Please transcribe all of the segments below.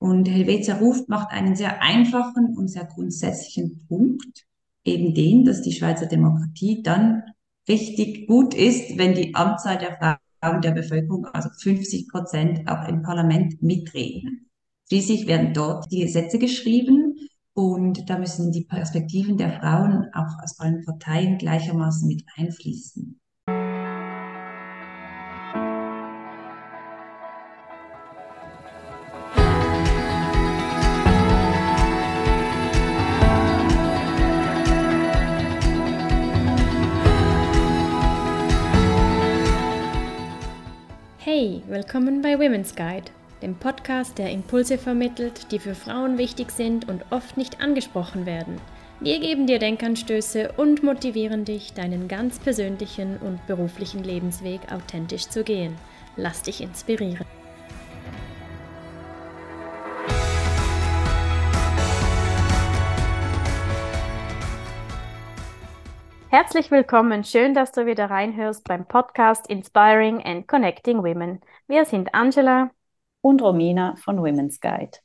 Und Helvetia ruft macht einen sehr einfachen und sehr grundsätzlichen Punkt, eben den, dass die Schweizer Demokratie dann richtig gut ist, wenn die Anzahl der Frauen der Bevölkerung, also 50%, auch im Parlament mitreden. Schließlich werden dort die Gesetze geschrieben und da müssen die Perspektiven der Frauen auch aus allen Parteien gleichermaßen mit einfließen. Hey, willkommen bei Women's Guide, dem Podcast, der Impulse vermittelt, die für Frauen wichtig sind und oft nicht angesprochen werden. Wir geben dir Denkanstöße und motivieren dich, deinen ganz persönlichen und beruflichen Lebensweg authentisch zu gehen. Lass dich inspirieren. Herzlich willkommen, schön, dass du wieder reinhörst beim Podcast Inspiring and Connecting Women. Wir sind Angela und Romina von Women's Guide.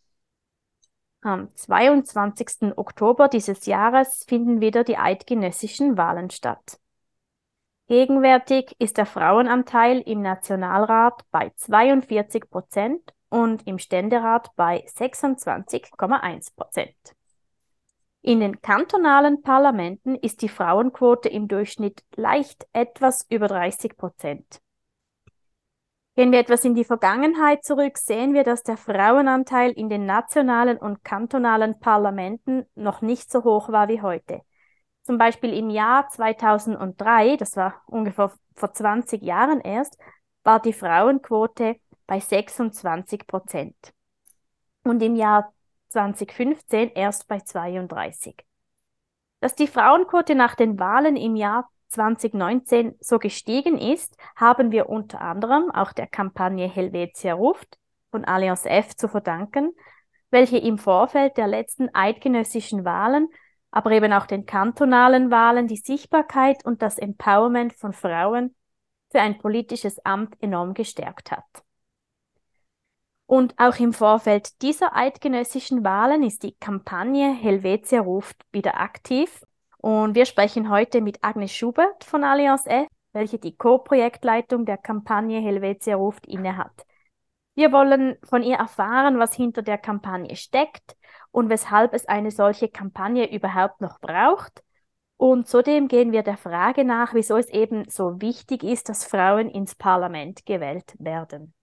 Am 22. Oktober dieses Jahres finden wieder die eidgenössischen Wahlen statt. Gegenwärtig ist der Frauenanteil im Nationalrat bei 42% und im Ständerat bei 26,1%. In den kantonalen Parlamenten ist die Frauenquote im Durchschnitt leicht etwas über 30%. Wenn wir etwas in die Vergangenheit zurück, sehen wir, dass der Frauenanteil in den nationalen und kantonalen Parlamenten noch nicht so hoch war wie heute. Zum Beispiel im Jahr 2003, das war ungefähr vor 20 Jahren erst, war die Frauenquote bei 26%. Und im Jahr 2015 erst bei 32. Dass die Frauenquote nach den Wahlen im Jahr 2019 so gestiegen ist, haben wir unter anderem auch der Kampagne Helvetia ruft von Alliance F zu verdanken, welche im Vorfeld der letzten eidgenössischen Wahlen, aber eben auch den kantonalen Wahlen die Sichtbarkeit und das Empowerment von Frauen für ein politisches Amt enorm gestärkt hat. Und auch im Vorfeld dieser eidgenössischen Wahlen ist die Kampagne Helvetia ruft wieder aktiv. Und wir sprechen heute mit Agnes Schubert von Alliance F, welche die Co-Projektleitung der Kampagne Helvetia ruft innehat. Wir wollen von ihr erfahren, was hinter der Kampagne steckt und weshalb es eine solche Kampagne überhaupt noch braucht. Und zudem gehen wir der Frage nach, wieso es eben so wichtig ist, dass Frauen ins Parlament gewählt werden.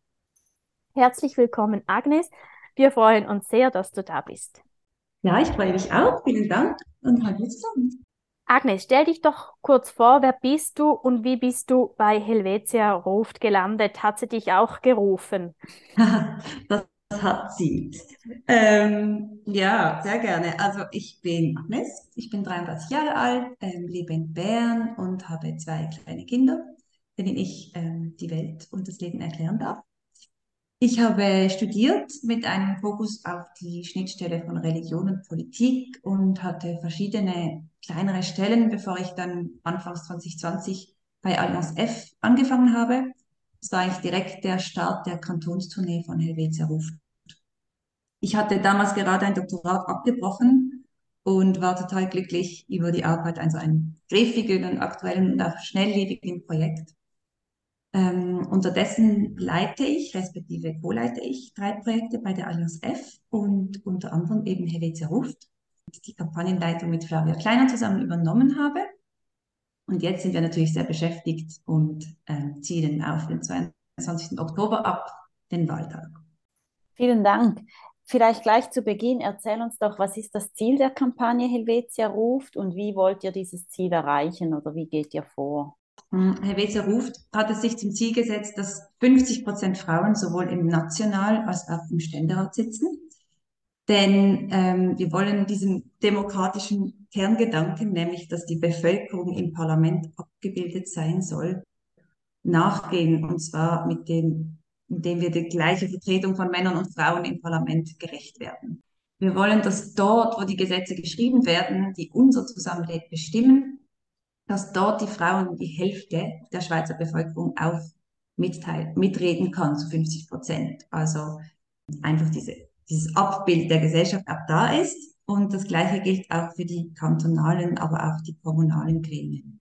Herzlich willkommen, Agnes. Wir freuen uns sehr, dass du da bist. Ja, ich freue mich auch. Vielen Dank und hallo zusammen. Agnes, stell dich doch kurz vor, wer bist du und wie bist du bei Helvetia ruft gelandet? Hat sie dich auch gerufen? Das hat sie. Ja, sehr gerne. Also ich bin Agnes, ich bin 33 Jahre alt, lebe in Bern und habe zwei kleine Kinder, denen ich die Welt und das Leben erklären darf. Ich habe studiert mit einem Fokus auf die Schnittstelle von Religion und Politik und hatte verschiedene kleinere Stellen, bevor ich dann anfangs 2020 bei Alliance F angefangen habe. Das war eigentlich direkt der Start der Kantonstournee von Helvetia ruft. Ich hatte damals gerade ein Doktorat abgebrochen und war total glücklich über die Arbeit an so einem griffigen und aktuellen und auch schnelllebigen Projekt. Unterdessen leite ich, respektive co-leite ich, drei Projekte bei der Alliance F und unter anderem eben Helvetia ruft, die Kampagnenleitung mit Flavia Kleiner zusammen übernommen habe. Und jetzt sind wir natürlich sehr beschäftigt und zielen auf den 22. Oktober ab, den Wahltag. Vielen Dank. Vielleicht gleich zu Beginn, erzähl uns doch, was ist das Ziel der Kampagne Helvetia ruft und wie wollt ihr dieses Ziel erreichen oder wie geht ihr vor? Helvetia ruft hat es sich zum Ziel gesetzt, dass 50% Frauen sowohl im National- als auch im Ständerat sitzen. Denn wir wollen diesen demokratischen Kerngedanken, nämlich dass die Bevölkerung im Parlament abgebildet sein soll, nachgehen. Und zwar indem wir die gleiche Vertretung von Männern und Frauen im Parlament gerecht werden. Wir wollen, dass dort, wo die Gesetze geschrieben werden, die unser Zusammenleben bestimmen, dass dort die Frauen, die Hälfte der Schweizer Bevölkerung auch mitreden kann, zu 50%. Also einfach diese dieses Abbild der Gesellschaft auch da ist. Und das Gleiche gilt auch für die kantonalen, aber auch die kommunalen Gremien.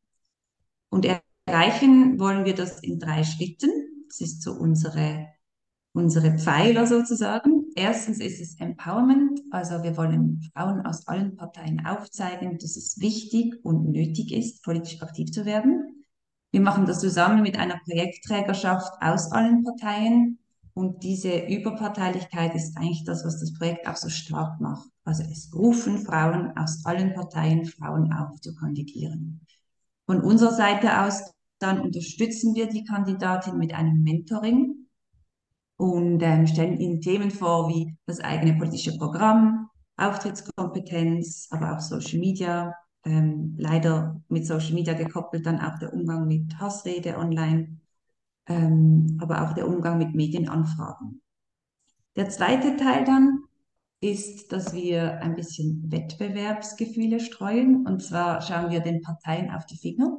Und erreichen wollen wir das in 3 Schritten. Das ist so unsere Pfeiler sozusagen. Erstens ist es Empowerment, also wir wollen Frauen aus allen Parteien aufzeigen, dass es wichtig und nötig ist, politisch aktiv zu werden. Wir machen das zusammen mit einer Projektträgerschaft aus allen Parteien und diese Überparteilichkeit ist eigentlich das, was das Projekt auch so stark macht. Also es rufen Frauen aus allen Parteien, Frauen auf zu kandidieren. Von unserer Seite aus dann unterstützen wir die Kandidatin mit einem Mentoring und stellen ihnen Themen vor wie das eigene politische Programm, Auftrittskompetenz, aber auch Social Media. Leider mit Social Media gekoppelt dann auch der Umgang mit Hassrede online, aber auch der Umgang mit Medienanfragen. Der zweite Teil dann ist, dass wir ein bisschen Wettbewerbsgefühle streuen. Und zwar schauen wir den Parteien auf die Finger.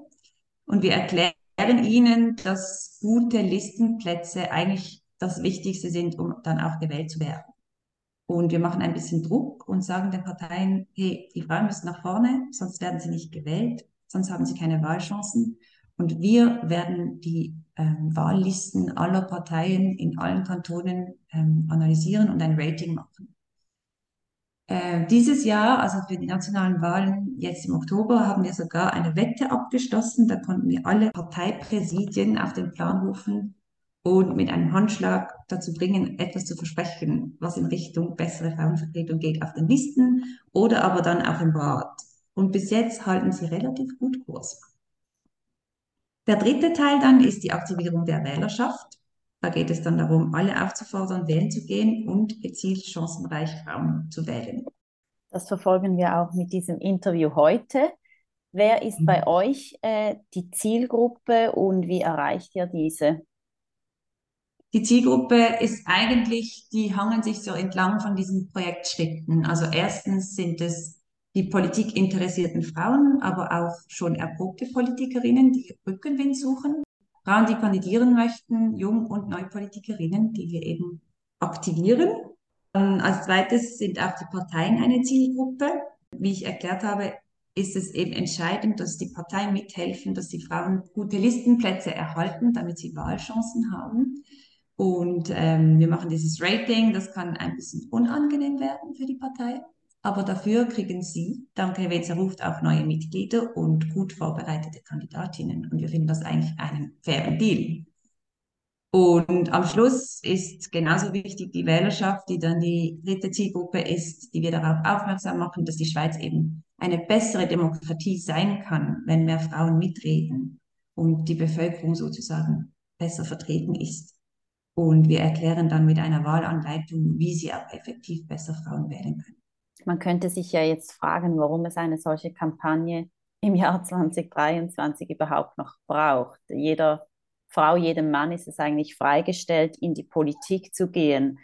Und wir erklären ihnen, dass gute Listenplätze eigentlich das Wichtigste sind, um dann auch gewählt zu werden. Und wir machen ein bisschen Druck und sagen den Parteien, hey, die Frauen müssen nach vorne, sonst werden sie nicht gewählt, sonst haben sie keine Wahlchancen. Und wir werden die Wahllisten aller Parteien in allen Kantonen analysieren und ein Rating machen. Dieses Jahr, also für die nationalen Wahlen jetzt im Oktober, haben wir sogar eine Wette abgeschlossen. Da konnten wir alle Parteipräsidien auf den Plan rufen und mit einem Handschlag dazu bringen, etwas zu versprechen, was in Richtung bessere Frauenvertretung geht auf den Listen oder aber dann auch im Rat. Und bis jetzt halten sie relativ gut Kurs. Der dritte Teil dann ist die Aktivierung der Wählerschaft. Da geht es dann darum, alle aufzufordern, wählen zu gehen und gezielt chancenreich Frauen zu wählen. Das verfolgen wir auch mit diesem Interview heute. Wer ist bei euch die Zielgruppe und wie erreicht ihr diese? Die Zielgruppe ist eigentlich, die hangen sich so entlang von diesen Projektschritten. Also erstens sind es die politikinteressierten Frauen, aber auch schon erprobte Politikerinnen, die Rückenwind suchen. Frauen, die kandidieren möchten, Jung- und Neupolitikerinnen, die wir eben aktivieren. Als zweites sind auch die Parteien eine Zielgruppe. Wie ich erklärt habe, ist es eben entscheidend, dass die Parteien mithelfen, dass die Frauen gute Listenplätze erhalten, damit sie Wahlchancen haben. Und wir machen dieses Rating, das kann ein bisschen unangenehm werden für die Partei. Aber dafür kriegen Sie, dank Helvetia ruft, auch neue Mitglieder und gut vorbereitete Kandidatinnen. Und wir finden das eigentlich einen fairen Deal. Und am Schluss ist genauso wichtig die Wählerschaft, die dann die dritte Zielgruppe ist, die wir darauf aufmerksam machen, dass die Schweiz eben eine bessere Demokratie sein kann, wenn mehr Frauen mitreden und die Bevölkerung sozusagen besser vertreten ist. Und wir erklären dann mit einer Wahlanleitung, wie sie auch effektiv besser Frauen wählen können. Man könnte sich ja jetzt fragen, warum es eine solche Kampagne im Jahr 2023 überhaupt noch braucht. Jeder Frau, jedem Mann ist es eigentlich freigestellt, in die Politik zu gehen.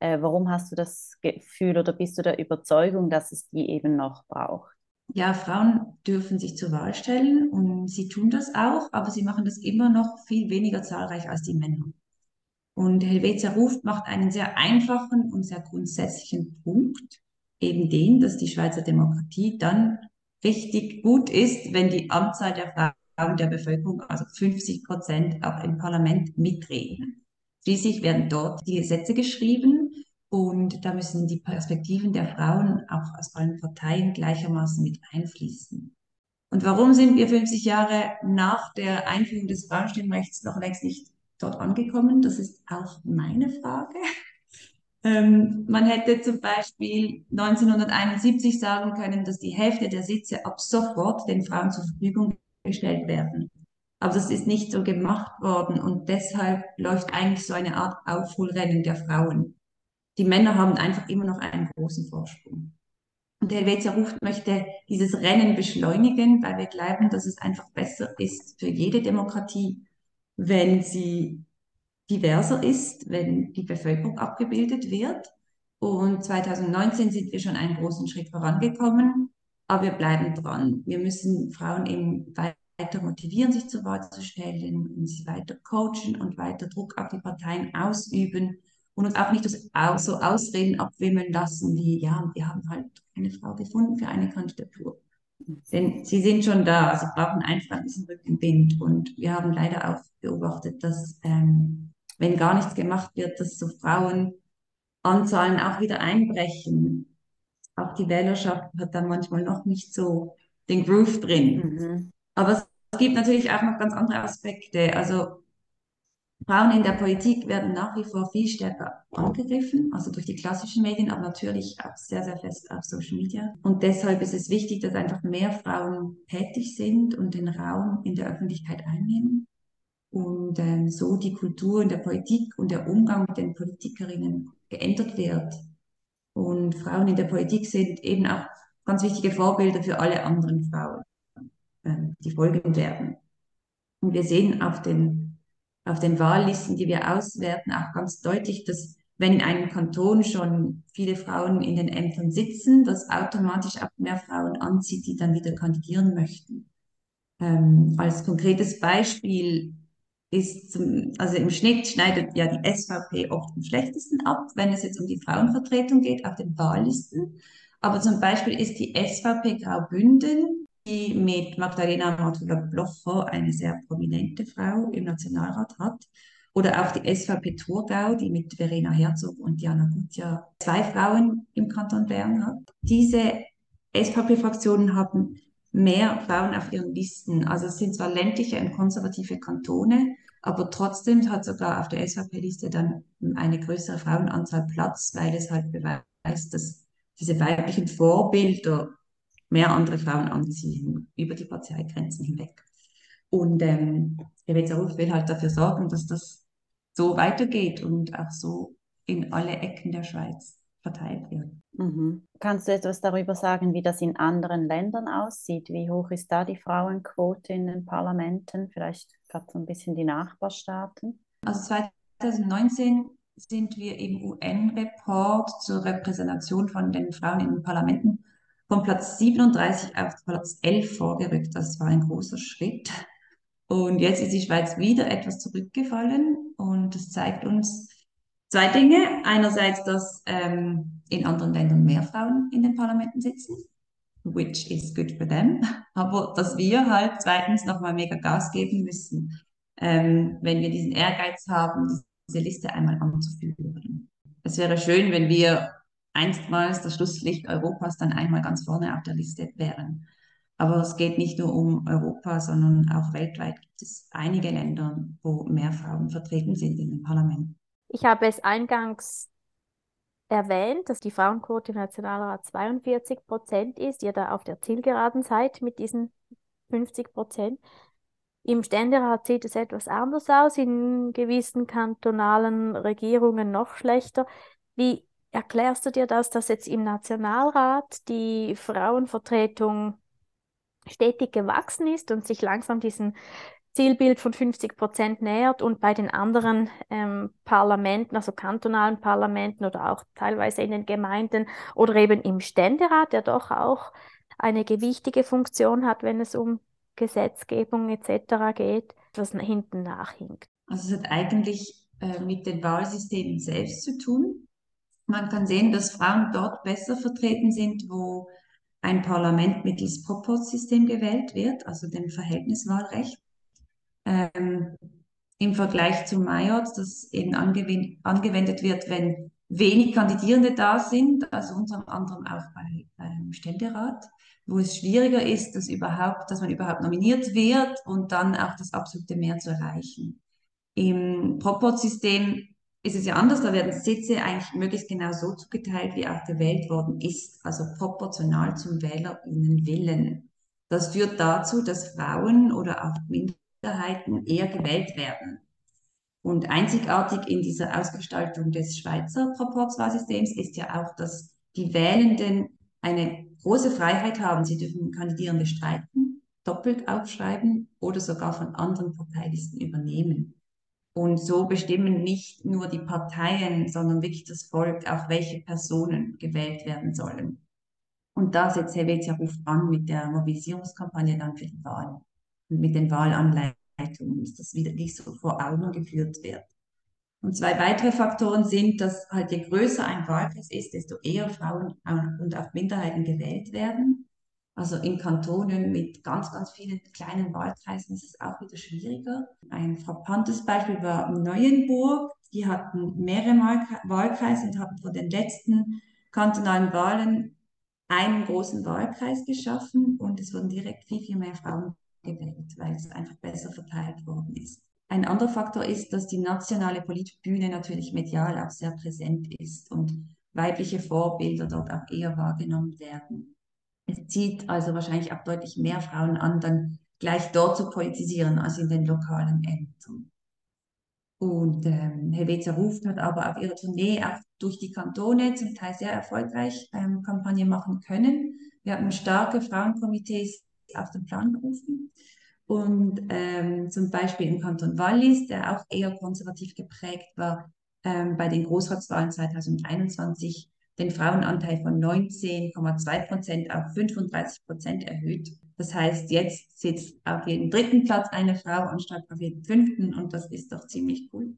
Warum hast du das Gefühl oder bist du der Überzeugung, dass es die eben noch braucht? Ja, Frauen dürfen sich zur Wahl stellen und sie tun das auch, aber sie machen das immer noch viel weniger zahlreich als die Männer. Und Helvetia ruft macht einen sehr einfachen und sehr grundsätzlichen Punkt. Eben den, dass die Schweizer Demokratie dann richtig gut ist, wenn die Anzahl der Frauen der Bevölkerung, also 50%, auch im Parlament mitreden. Schließlich werden dort die Gesetze geschrieben und da müssen die Perspektiven der Frauen auch aus allen Parteien gleichermaßen mit einfließen. Und warum sind wir 50 Jahre nach der Einführung des Frauenstimmrechts noch längst nicht dort angekommen? Das ist auch meine Frage. Man hätte zum Beispiel 1971 sagen können, dass die Hälfte der Sitze ab sofort den Frauen zur Verfügung gestellt werden. Aber das ist nicht so gemacht worden und deshalb läuft eigentlich so eine Art Aufholrennen der Frauen. Die Männer haben einfach immer noch einen großen Vorsprung. Und der Helvetia ruft möchte dieses Rennen beschleunigen, weil wir glauben, dass es einfach besser ist für jede Demokratie, wenn sie diverser ist, wenn die Bevölkerung abgebildet wird. Und 2019 sind wir schon einen großen Schritt vorangekommen, aber wir bleiben dran. Wir müssen Frauen eben weiter motivieren, sich zur Wahl zu stellen, und sie weiter coachen und weiter Druck auf die Parteien ausüben und uns auch nicht so Ausreden abwimmeln lassen, wie, ja, wir haben halt eine Frau gefunden für eine Kandidatur. Denn sie sind schon da, sie brauchen einfach ein bisschen Rückenwind. Und wir haben leider auch beobachtet, dass, wenn gar nichts gemacht wird, dass so Frauenanzahlen auch wieder einbrechen. Auch die Wählerschaft hat dann manchmal noch nicht so den Groove drin. Mhm. Aber es gibt natürlich auch noch ganz andere Aspekte. Also Frauen in der Politik werden nach wie vor viel stärker angegriffen, also durch die klassischen Medien, aber natürlich auch sehr, sehr fest auf Social Media. Und deshalb ist es wichtig, dass einfach mehr Frauen tätig sind und den Raum in der Öffentlichkeit einnehmen und so die Kultur in der Politik und der Umgang mit den Politikerinnen geändert wird. Und Frauen in der Politik sind eben auch ganz wichtige Vorbilder für alle anderen Frauen, die folgen werden. Und wir sehen auf den Wahllisten, die wir auswerten, auch ganz deutlich, dass wenn in einem Kanton schon viele Frauen in den Ämtern sitzen, das automatisch auch mehr Frauen anzieht, die dann wieder kandidieren möchten. Als konkretes Beispiel ist, also im Schnitt schneidet ja die SVP oft am schlechtesten ab, wenn es jetzt um die Frauenvertretung geht, auf den Wahllisten. Aber zum Beispiel ist die SVP Graubünden, die mit Magdalena Martullo-Blocher eine sehr prominente Frau im Nationalrat hat. Oder auch die SVP Thurgau, die mit Verena Herzog und Diana Gutjahr zwei Frauen im Kanton Bern hat. Diese SVP-Fraktionen haben mehr Frauen auf ihren Listen. Also es sind zwar ländliche und konservative Kantone, aber trotzdem hat sogar auf der SVP-Liste dann eine größere Frauenanzahl Platz, weil es halt beweist, dass diese weiblichen Vorbilder mehr andere Frauen anziehen, über die Parteigrenzen hinweg. Und Helvetia ruft will halt dafür sorgen, dass das so weitergeht und auch so in alle Ecken der Schweiz verteilt wird. Mhm. Kannst du etwas darüber sagen, wie das in anderen Ländern aussieht? Wie hoch ist da die Frauenquote in den Parlamenten? Vielleicht gerade so ein bisschen die Nachbarstaaten? Also 2019 sind wir im UN-Report zur Repräsentation von den Frauen in den Parlamenten von Platz 37 auf Platz 11 vorgerückt. Das war ein großer Schritt. Und jetzt ist die Schweiz wieder etwas zurückgefallen. Und das zeigt uns zwei Dinge. Einerseits, dass in anderen Ländern mehr Frauen in den Parlamenten sitzen, which is good for them. Aber dass wir halt zweitens nochmal mega Gas geben müssen, wenn wir diesen Ehrgeiz haben, diese Liste einmal anzuführen. Es wäre schön, wenn wir einstmals das Schlusslicht Europas dann einmal ganz vorne auf der Liste wären. Aber es geht nicht nur um Europa, sondern auch weltweit gibt es einige Länder, wo mehr Frauen vertreten sind in den Parlamenten. Ich habe es eingangs erwähnt, dass die Frauenquote im Nationalrat 42% ist, ihr da auf der Zielgeraden seid mit diesen 50%. Im Ständerat sieht es etwas anders aus, in gewissen kantonalen Regierungen noch schlechter. Wie erklärst du dir das, dass jetzt im Nationalrat die Frauenvertretung stetig gewachsen ist und sich langsam diesem Zielbild von 50% nähert und bei den anderen Parlamenten, also kantonalen Parlamenten oder auch teilweise in den Gemeinden oder eben im Ständerat, der doch auch eine gewichtige Funktion hat, wenn es um Gesetzgebung etc. geht, was hinten nachhinkt? Also es hat eigentlich mit den Wahlsystemen selbst zu tun. Man kann sehen, dass Frauen dort besser vertreten sind, wo ein Parlament mittels Proporzsystem gewählt wird, also dem Verhältniswahlrecht. Im Vergleich zu Majots, das eben angewendet wird, wenn wenig Kandidierende da sind, also unter anderem auch beim Ständerat, wo es schwieriger ist, dass man überhaupt nominiert wird und dann auch das absolute Mehr zu erreichen. Im Proporzsystem ist es ja anders, da werden Sitze eigentlich möglichst genau so zugeteilt, wie auch gewählt worden ist, also proportional zum Wählerinnenwillen. Das führt dazu, dass Frauen oder auch Minderheiten eher gewählt werden. Und einzigartig in dieser Ausgestaltung des Schweizer Proporzwahlsystems ist ja auch, dass die Wählenden eine große Freiheit haben. Sie dürfen Kandidierende streiken, doppelt aufschreiben oder sogar von anderen Parteilisten übernehmen. Und so bestimmen nicht nur die Parteien, sondern wirklich das Volk, auch welche Personen gewählt werden sollen. Und da setzt Helvetia ruft an mit der Mobilisierungskampagne dann für die Wahlen. Und mit den Wahlanleitungen, dass das wieder nicht so vor Augen geführt wird. Und zwei weitere Faktoren sind, dass halt je größer ein Wahlkreis ist, desto eher Frauen und auch Minderheiten gewählt werden. Also in Kantonen mit ganz, ganz vielen kleinen Wahlkreisen ist es auch wieder schwieriger. Ein frappantes Beispiel war Neuenburg. Die hatten mehrere Wahlkreise und haben vor den letzten kantonalen Wahlen einen großen Wahlkreis geschaffen und es wurden direkt viel, viel mehr Frauen gewählt, weil es einfach besser verteilt worden ist. Ein anderer Faktor ist, dass die nationale Politbühne natürlich medial auch sehr präsent ist und weibliche Vorbilder dort auch eher wahrgenommen werden. Es zieht also wahrscheinlich auch deutlich mehr Frauen an, dann gleich dort zu politisieren, als in den lokalen Ämtern. Und Helvetia ruft hat aber auf ihrer Tournee auch durch die Kantone zum Teil sehr erfolgreich Kampagne machen können. Wir hatten starke Frauenkomitees auf den Plan gerufen. Und zum Beispiel im Kanton Wallis, der auch eher konservativ geprägt war, bei den Großratswahlen 2021 den Frauenanteil von 19,2% auf 35% erhöht. Das heißt, jetzt sitzt auf jedem dritten Platz eine Frau anstatt auf jedem fünften und das ist doch ziemlich cool.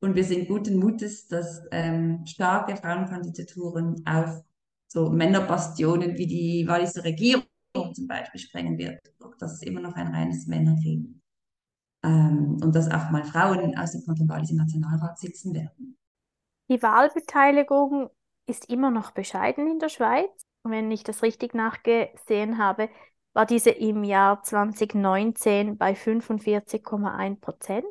Und wir sind guten Mutes, dass starke Frauenkandidaturen auf so Männerbastionen wie die Walliser Regierung zum Beispiel sprengen wird. Das ist immer noch ein reines Männerleben. Und dass auch mal Frauen aus dem Kanton Wallis im Nationalrat sitzen werden. Die Wahlbeteiligung ist immer noch bescheiden in der Schweiz. Und wenn ich das richtig nachgesehen habe, war diese im Jahr 2019 bei 45,1%.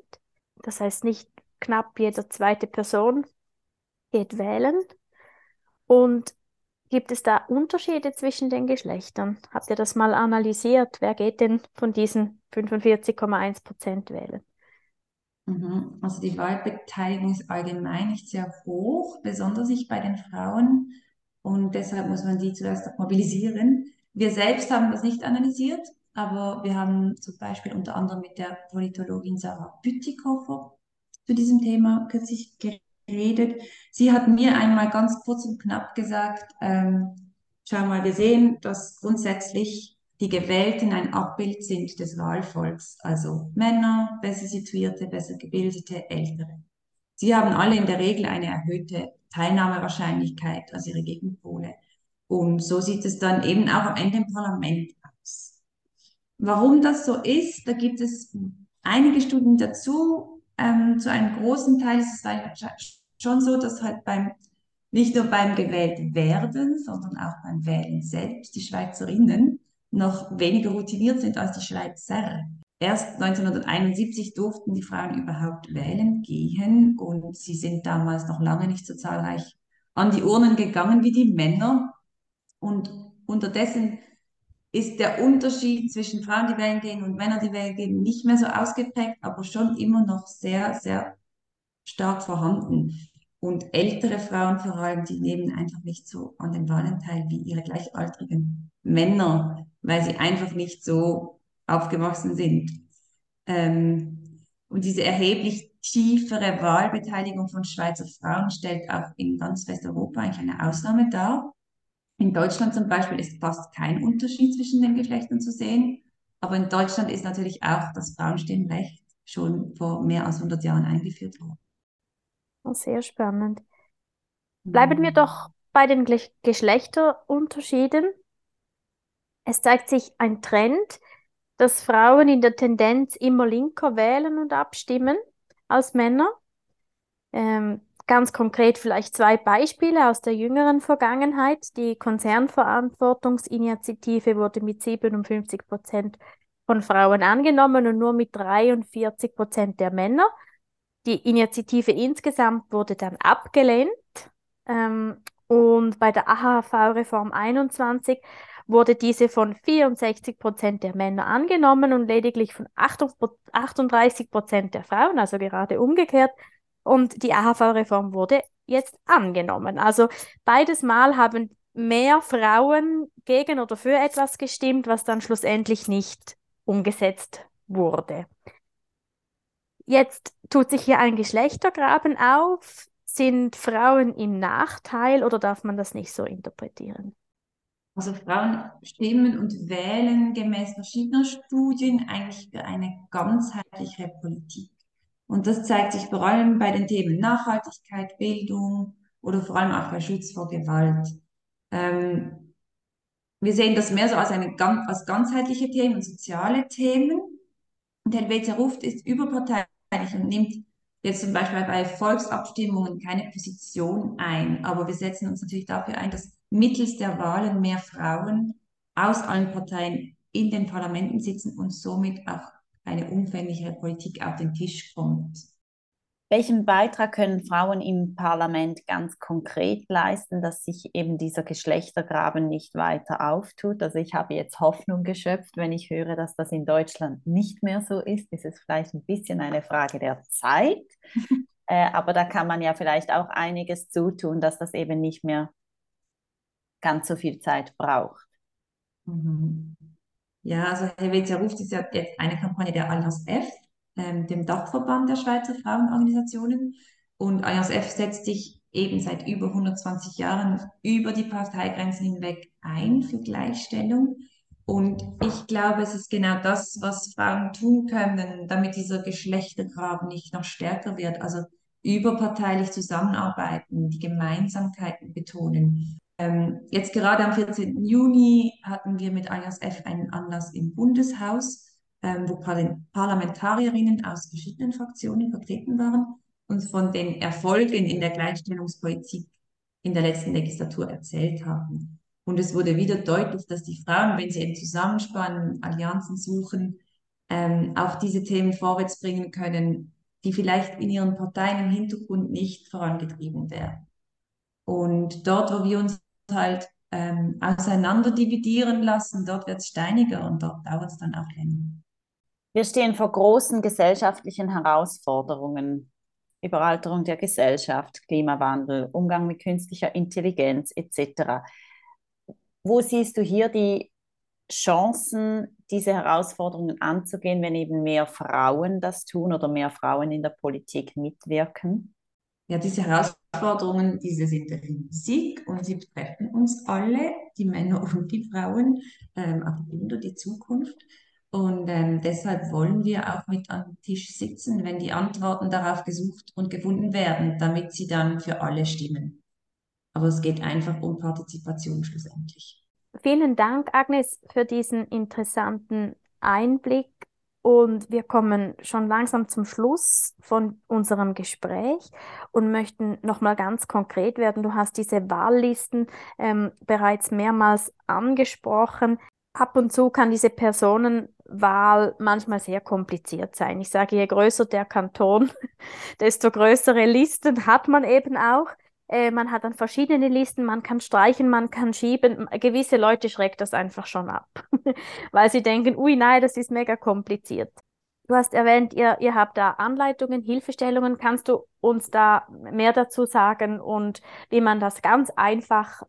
Das heißt, nicht knapp jede zweite Person geht wählen. Und gibt es da Unterschiede zwischen den Geschlechtern? Habt ihr das mal analysiert? Wer geht denn von diesen 45,1% wählen? Also die Wahlbeteiligung ist allgemein nicht sehr hoch, besonders nicht bei den Frauen. Und deshalb muss man die zuerst mobilisieren. Wir selbst haben das nicht analysiert, aber wir haben zum Beispiel unter anderem mit der Politologin Sarah Bütikofer zu diesem Thema kürzlich geredet. Sie hat mir einmal ganz kurz und knapp gesagt, schau mal, wir sehen, dass grundsätzlich die Gewählten ein Abbild sind des Wahlvolks, also Männer, besser situierte, besser gebildete, ältere. Sie haben alle in der Regel eine erhöhte Teilnahmewahrscheinlichkeit als ihre Gegenpole. Und so sieht es dann eben auch am Ende im Parlament aus. Warum das so ist, da gibt es einige Studien dazu. Zu einem großen Teil ist es schon so, dass halt nicht nur beim Gewähltwerden, sondern auch beim Wählen selbst die Schweizerinnen noch weniger routiniert sind als die Schweizer. Erst 1971 durften die Frauen überhaupt wählen gehen und sie sind damals noch lange nicht so zahlreich an die Urnen gegangen wie die Männer. Und unterdessen ist der Unterschied zwischen Frauen, die wählen gehen und Männern, die wählen gehen, nicht mehr so ausgeprägt, aber schon immer noch sehr, sehr stark vorhanden. Und ältere Frauen vor allem, die nehmen einfach nicht so an den Wahlen teil wie ihre gleichaltrigen Männer, weil sie einfach nicht so aufgewachsen sind. Und diese erheblich tiefere Wahlbeteiligung von Schweizer Frauen stellt auch in ganz Westeuropa eigentlich eine Ausnahme dar. In Deutschland zum Beispiel ist fast kein Unterschied zwischen den Geschlechtern zu sehen, aber in Deutschland ist natürlich auch das Frauenstimmrecht schon vor mehr als 100 Jahren eingeführt worden. Sehr spannend. Bleiben wir doch bei den Geschlechterunterschieden. Es zeigt sich ein Trend, dass Frauen in der Tendenz immer linker wählen und abstimmen als Männer. Ganz konkret vielleicht zwei Beispiele aus der jüngeren Vergangenheit. Die Konzernverantwortungsinitiative wurde mit 57% von Frauen angenommen und nur mit 43% der Männer. Die Initiative insgesamt wurde dann abgelehnt. Und bei der AHV-Reform 21 wurde diese von 64% der Männer angenommen und lediglich von 38% der Frauen, also gerade umgekehrt. Und die AHV-Reform wurde jetzt angenommen. Also beides Mal haben mehr Frauen gegen oder für etwas gestimmt, was dann schlussendlich nicht umgesetzt wurde. Jetzt tut sich hier ein Geschlechtergraben auf. Sind Frauen im Nachteil oder darf man das nicht so interpretieren? Also Frauen stimmen und wählen gemäß verschiedener Studien eigentlich für eine ganzheitliche Politik. Und das zeigt sich vor allem bei den Themen Nachhaltigkeit, Bildung oder vor allem auch bei Schutz vor Gewalt. Wir sehen das mehr so als ganzheitliche Themen und soziale Themen. Und Helvetia ruft ist überparteilich und nimmt jetzt zum Beispiel bei Volksabstimmungen keine Position ein. Aber wir setzen uns natürlich dafür ein, dass mittels der Wahlen mehr Frauen aus allen Parteien in den Parlamenten sitzen und somit auch eine umfänglichere Politik auf den Tisch kommt. Welchen Beitrag können Frauen im Parlament ganz konkret leisten, dass sich eben dieser Geschlechtergraben nicht weiter auftut? Also ich habe jetzt Hoffnung geschöpft, wenn ich höre, dass das in Deutschland nicht mehr so ist. Ist es vielleicht ein bisschen eine Frage der Zeit, aber da kann man ja vielleicht auch einiges zutun, dass das eben nicht mehr ganz so viel Zeit braucht. Mhm. Ja, also Helvetia ruft ist ja jetzt eine Kampagne der Alliance F, dem Dachverband der Schweizer Frauenorganisationen. Und Alliance F setzt sich eben seit über 120 Jahren über die Parteigrenzen hinweg ein für Gleichstellung. Und ich glaube, es ist genau das, was Frauen tun können, damit dieser Geschlechtergraben nicht noch stärker wird. Also überparteilich zusammenarbeiten, die Gemeinsamkeiten betonen. Jetzt gerade am 14. Juni hatten wir mit Allianz F einen Anlass im Bundeshaus, wo Parlamentarierinnen aus verschiedenen Fraktionen vertreten waren und von den Erfolgen in der Gleichstellungspolitik in der letzten Legislatur erzählt haben. Und es wurde wieder deutlich, dass die Frauen, wenn sie eben zusammenspannen, Allianzen suchen, auch diese Themen vorwärts bringen können, die vielleicht in ihren Parteien im Hintergrund nicht vorangetrieben werden. Und dort, wo wir uns halt auseinander dividieren lassen, dort wird es steiniger und dort dauert es dann auch länger. Wir stehen vor großen gesellschaftlichen Herausforderungen. Überalterung der Gesellschaft, Klimawandel, Umgang mit künstlicher Intelligenz etc. Wo siehst du hier die Chancen, diese Herausforderungen anzugehen, wenn eben mehr Frauen das tun oder mehr Frauen in der Politik mitwirken? Ja, diese Herausforderungen, diese sind riesig und sie betreffen uns alle, die Männer und die Frauen, auch die Kinder, die Zukunft. Und deshalb wollen wir auch mit am Tisch sitzen, wenn die Antworten darauf gesucht und gefunden werden, damit sie dann für alle stimmen. Aber es geht einfach um Partizipation schlussendlich. Vielen Dank, Agnes, für diesen interessanten Einblick. Und wir kommen schon langsam zum Schluss von unserem Gespräch und möchten nochmal ganz konkret werden. Du hast diese Wahllisten bereits mehrmals angesprochen. Ab und zu kann diese Personenwahl manchmal sehr kompliziert sein. Ich sage, je größer der Kanton, desto größere Listen hat man eben auch. Man hat dann verschiedene Listen, man kann streichen, man kann schieben. Gewisse Leute schreckt das einfach schon ab, weil sie denken, ui, nein, das ist mega kompliziert. Du hast erwähnt, ihr habt da Anleitungen, Hilfestellungen. Kannst du uns da mehr dazu sagen und wie man das ganz einfach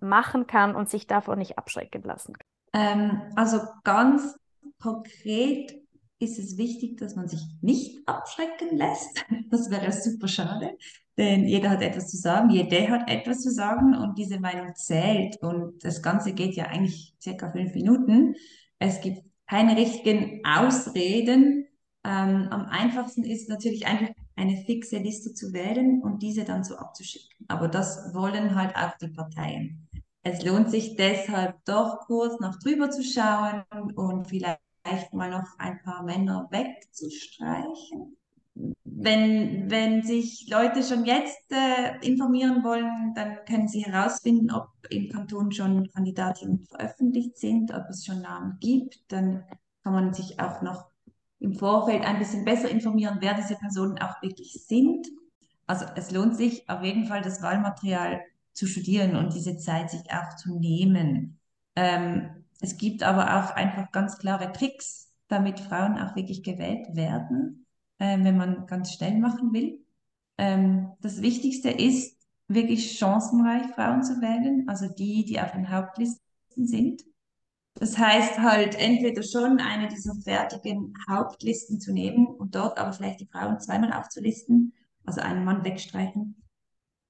machen kann und sich davon nicht abschrecken lassen kann? Also ganz konkret ist es wichtig, dass man sich nicht abschrecken lässt. Das wäre super schade. Denn jeder hat etwas zu sagen, jeder hat etwas zu sagen und diese Meinung zählt. Und das Ganze geht ja eigentlich circa 5 Minuten. Es gibt keine richtigen Ausreden. Am einfachsten ist natürlich einfach eine fixe Liste zu wählen und diese dann so abzuschicken. Aber das wollen halt auch die Parteien. Es lohnt sich deshalb doch kurz noch drüber zu schauen und vielleicht mal noch ein paar Männer wegzustreichen. Wenn sich Leute schon jetzt informieren wollen, dann können sie herausfinden, ob im Kanton schon Kandidatinnen veröffentlicht sind, ob es schon Namen gibt. Dann kann man sich auch noch im Vorfeld ein bisschen besser informieren, wer diese Personen auch wirklich sind. Also es lohnt sich auf jeden Fall, das Wahlmaterial zu studieren und diese Zeit sich auch zu nehmen. Es gibt aber auch einfach ganz klare Tricks, damit Frauen auch wirklich gewählt werden, wenn man ganz schnell machen will. Das Wichtigste ist, wirklich chancenreich Frauen zu wählen, also die auf den Hauptlisten sind. Das heißt halt, entweder schon eine dieser fertigen Hauptlisten zu nehmen und dort aber vielleicht die Frauen zweimal aufzulisten, also einen Mann wegstreichen,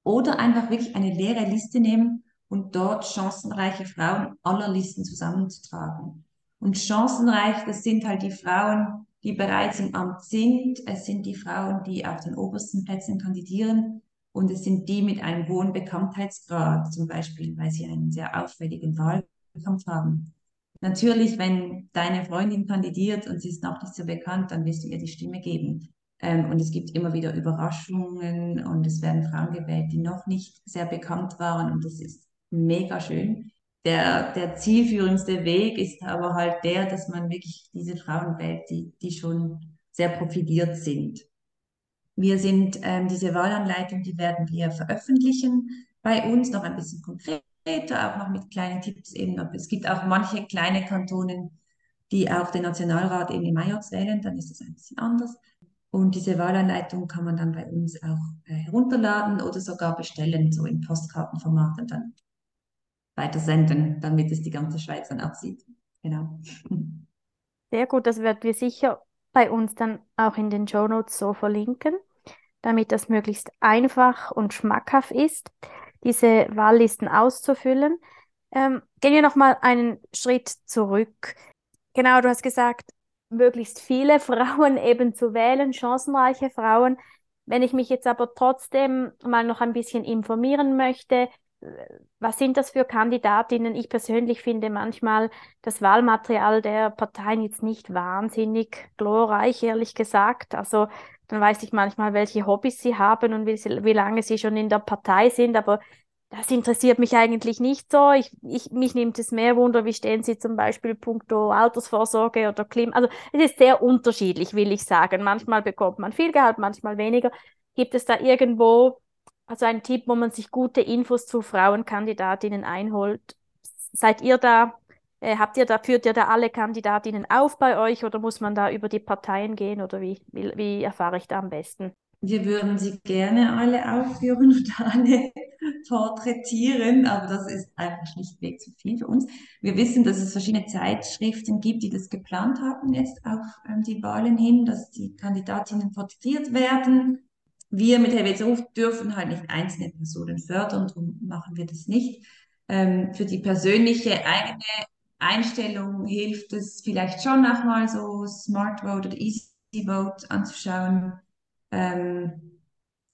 oder einfach wirklich eine leere Liste nehmen und dort chancenreiche Frauen aller Listen zusammenzutragen. Und chancenreich, das sind halt die Frauen, die bereits im Amt sind. Es sind die Frauen, die auf den obersten Plätzen kandidieren. Und es sind die mit einem hohen Bekanntheitsgrad, zum Beispiel, weil sie einen sehr auffälligen Wahlkampf haben. Natürlich, wenn deine Freundin kandidiert und sie ist noch nicht so bekannt, dann wirst du ihr die Stimme geben. Und es gibt immer wieder Überraschungen und es werden Frauen gewählt, die noch nicht sehr bekannt waren. Und das ist mega schön. Der zielführendste Weg ist aber halt der, dass man wirklich diese Frauen wählt, die schon sehr profiliert sind. Wir sind diese Wahlanleitung, die werden wir veröffentlichen bei uns, noch ein bisschen konkreter, auch noch mit kleinen Tipps eben. Es gibt auch manche kleine Kantonen, die auch den Nationalrat eben im März wählen, dann ist es ein bisschen anders. Und diese Wahlanleitung kann man dann bei uns auch herunterladen oder sogar bestellen, so im Postkartenformat und dann weiter senden, damit es die ganze Schweiz dann auch sieht. Genau. Sehr gut, das werden wir sicher bei uns dann auch in den Shownotes so verlinken, damit das möglichst einfach und schmackhaft ist, diese Wahllisten auszufüllen. Gehen wir nochmal einen Schritt zurück. Genau, du hast gesagt, möglichst viele Frauen eben zu wählen, chancenreiche Frauen. Wenn ich mich jetzt aber trotzdem mal noch ein bisschen informieren möchte, was sind das für Kandidatinnen? Ich persönlich finde manchmal das Wahlmaterial der Parteien jetzt nicht wahnsinnig glorreich, ehrlich gesagt. Also dann weiß ich manchmal, welche Hobbys sie haben und wie lange sie schon in der Partei sind, aber das interessiert mich eigentlich nicht so. Mich nimmt es mehr Wunder, wie stehen sie zum Beispiel punkto Altersvorsorge oder Klima. Also es ist sehr unterschiedlich, will ich sagen. Manchmal bekommt man viel Gehalt, manchmal weniger. Gibt es da irgendwo also einen Tipp, wo man sich gute Infos zu Frauenkandidatinnen einholt? Seid ihr da, führt ihr da alle Kandidatinnen auf bei euch oder muss man da über die Parteien gehen oder wie erfahre ich da am besten? Wir würden sie gerne alle aufführen und alle porträtieren, aber das ist einfach schlichtweg zu viel für uns. Wir wissen, dass es verschiedene Zeitschriften gibt, die das geplant haben, jetzt auf die Wahlen hin, dass die Kandidatinnen porträtiert werden. Wir mit Helvetia ruft dürfen halt nicht einzelne Personen fördern, darum machen wir das nicht. Für die persönliche eigene Einstellung hilft es vielleicht schon auch mal so Smart Vote oder Easy Vote anzuschauen.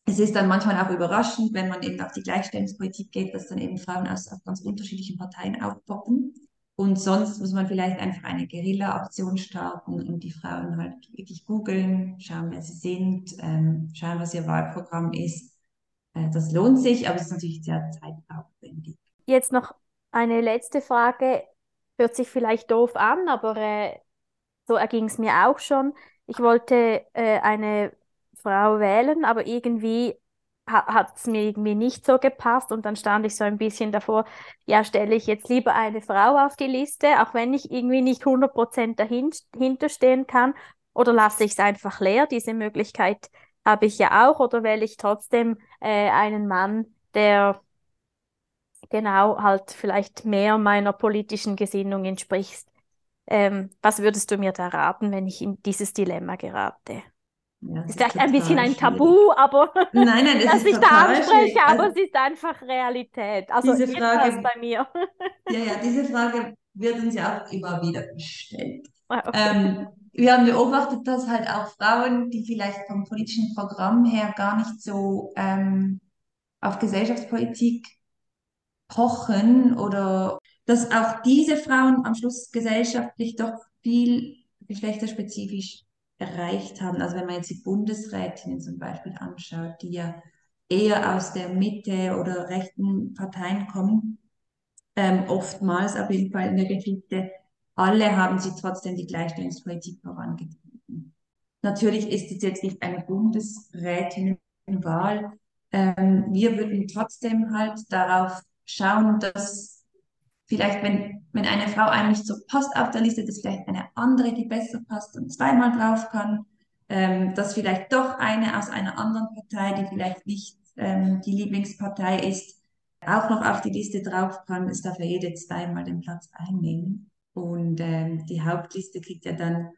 Es ist dann manchmal auch überraschend, wenn man eben auf die Gleichstellungspolitik geht, dass dann eben Frauen aus ganz unterschiedlichen Parteien aufpoppen. Und sonst muss man vielleicht einfach eine Guerilla-Aktion starten und die Frauen halt wirklich googeln, schauen, wer sie sind, schauen, was ihr Wahlprogramm ist. Das lohnt sich, aber es ist natürlich sehr zeitaufwendig. Jetzt noch eine letzte Frage. Hört sich vielleicht doof an, aber so erging es mir auch schon. Ich wollte eine Frau wählen, aber irgendwie hat es mir irgendwie nicht so gepasst und dann stand ich so ein bisschen davor, ja, stelle ich jetzt lieber eine Frau auf die Liste, auch wenn ich irgendwie nicht 100% dahinter stehen kann, oder lasse ich es einfach leer, diese Möglichkeit habe ich ja auch, oder wähle ich trotzdem einen Mann, der genau halt vielleicht mehr meiner politischen Gesinnung entspricht. Was würdest du mir da raten, wenn ich in dieses Dilemma gerate? Ja, ist vielleicht ein bisschen ein Tabu, aber nein, das dass ist ich da anspreche, aber also, es ist einfach Realität. Also diese Frage bei mir. Ja, diese Frage wird uns ja auch immer wieder gestellt. Ah, okay. Wir haben beobachtet, dass halt auch Frauen, die vielleicht vom politischen Programm her gar nicht so auf Gesellschaftspolitik pochen oder dass auch diese Frauen am Schluss gesellschaftlich doch viel geschlechterspezifisch erreicht haben. Also wenn man jetzt die Bundesrätinnen zum Beispiel anschaut, die ja eher aus der Mitte oder rechten Parteien kommen, oftmals auf jeden Fall in der Geschichte, alle haben sie trotzdem die Gleichstellungspolitik vorangetrieben. Natürlich ist es jetzt nicht eine Bundesrätinnenwahl. Wir würden trotzdem halt darauf schauen, dass vielleicht, wenn eine Frau einem nicht so passt auf der Liste, dass vielleicht eine andere, die besser passt und zweimal drauf kann, dass vielleicht doch eine aus einer anderen Partei, die vielleicht nicht die Lieblingspartei ist, auch noch auf die Liste drauf kann. Es darf ja jede zweimal den Platz einnehmen. Und die Hauptliste kriegt ja dann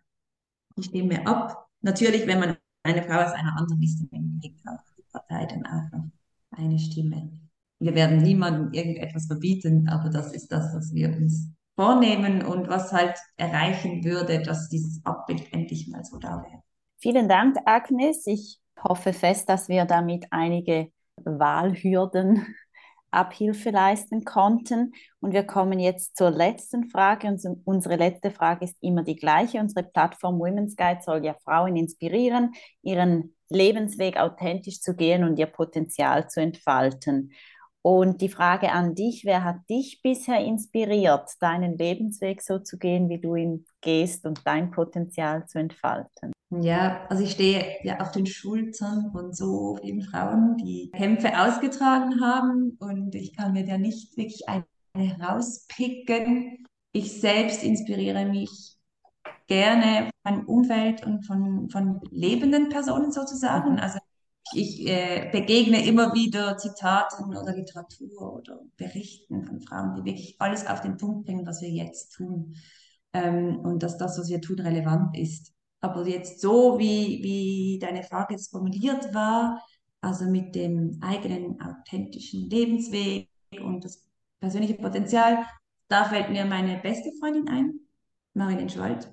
die Stimme ab. Natürlich, wenn man eine Frau aus einer anderen Liste nimmt, kriegt auch die Partei dann auch noch eine Stimme. Wir werden niemandem irgendetwas verbieten, aber das ist das, was wir uns vornehmen und was halt erreichen würde, dass dieses Abbild endlich mal so da wäre. Vielen Dank, Agnes. Ich hoffe fest, dass wir damit einige Wahlhürden Abhilfe leisten konnten. Und wir kommen jetzt zur letzten Frage. Und unsere letzte Frage ist immer die gleiche. Unsere Plattform Women's Guide soll ja Frauen inspirieren, ihren Lebensweg authentisch zu gehen und ihr Potenzial zu entfalten. Und die Frage an dich, wer hat dich bisher inspiriert, deinen Lebensweg so zu gehen, wie du ihn gehst und dein Potenzial zu entfalten? Ja, also ich stehe ja auf den Schultern von so vielen Frauen, die Kämpfe ausgetragen haben, und ich kann mir da nicht wirklich eine herauspicken. Ich selbst inspiriere mich gerne von Umfeld und von lebenden Personen sozusagen. Also ich begegne immer wieder Zitaten oder Literatur oder Berichten von Frauen, die wirklich alles auf den Punkt bringen, was wir jetzt tun, und dass das, was wir tun, relevant ist. Aber jetzt so, wie deine Frage jetzt formuliert war, also mit dem eigenen authentischen Lebensweg und das persönliche Potenzial, da fällt mir meine beste Freundin ein, Marilen Schwald.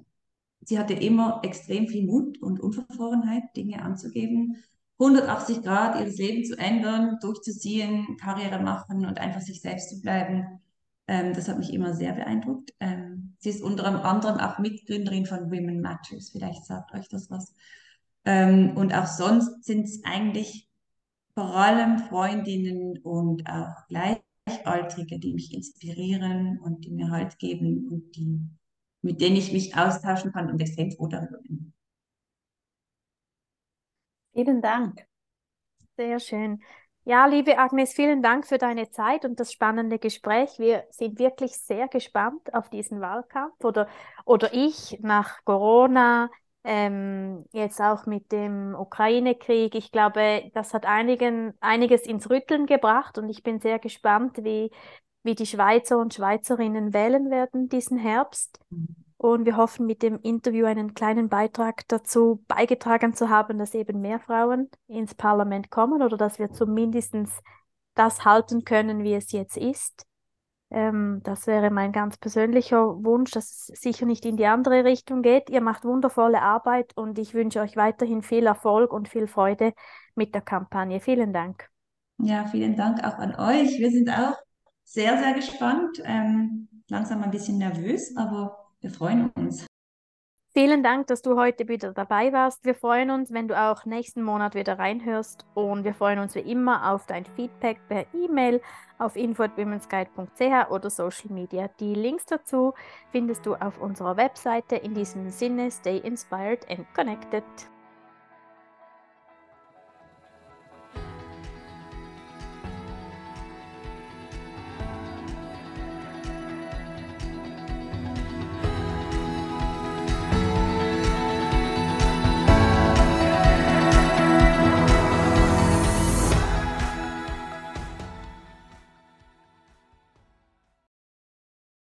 Sie hatte immer extrem viel Mut und Unverfrorenheit, Dinge anzugeben, 180 Grad ihres Lebens zu ändern, durchzuziehen, Karriere machen und einfach sich selbst zu bleiben. Das hat mich immer sehr beeindruckt. Sie ist unter anderem auch Mitgründerin von Women Matters, vielleicht sagt euch das was. Und auch sonst sind es eigentlich vor allem Freundinnen und auch Gleichaltrige, die mich inspirieren und die mir Halt geben und die, mit denen ich mich austauschen kann und extrem froh darüber bin. Vielen Dank. Sehr schön. Ja, liebe Agnes, vielen Dank für deine Zeit und das spannende Gespräch. Wir sind wirklich sehr gespannt auf diesen Wahlkampf oder ich nach Corona, jetzt auch mit dem Ukraine-Krieg. Ich glaube, das hat einiges ins Rütteln gebracht und ich bin sehr gespannt, wie die Schweizer und Schweizerinnen wählen werden diesen Herbst. Und wir hoffen, mit dem Interview einen kleinen Beitrag dazu beigetragen zu haben, dass eben mehr Frauen ins Parlament kommen oder dass wir zumindest das halten können, wie es jetzt ist. Das wäre mein ganz persönlicher Wunsch, dass es sicher nicht in die andere Richtung geht. Ihr macht wundervolle Arbeit und ich wünsche euch weiterhin viel Erfolg und viel Freude mit der Kampagne. Vielen Dank. Ja, vielen Dank auch an euch. Wir sind auch sehr, sehr gespannt. Langsam ein bisschen nervös, aber wir freuen uns. Vielen Dank, dass du heute wieder dabei warst. Wir freuen uns, wenn du auch nächsten Monat wieder reinhörst. Und wir freuen uns wie immer auf dein Feedback per E-Mail auf info@womensguide.ch oder Social Media. Die Links dazu findest du auf unserer Webseite. In diesem Sinne, stay inspired and connected.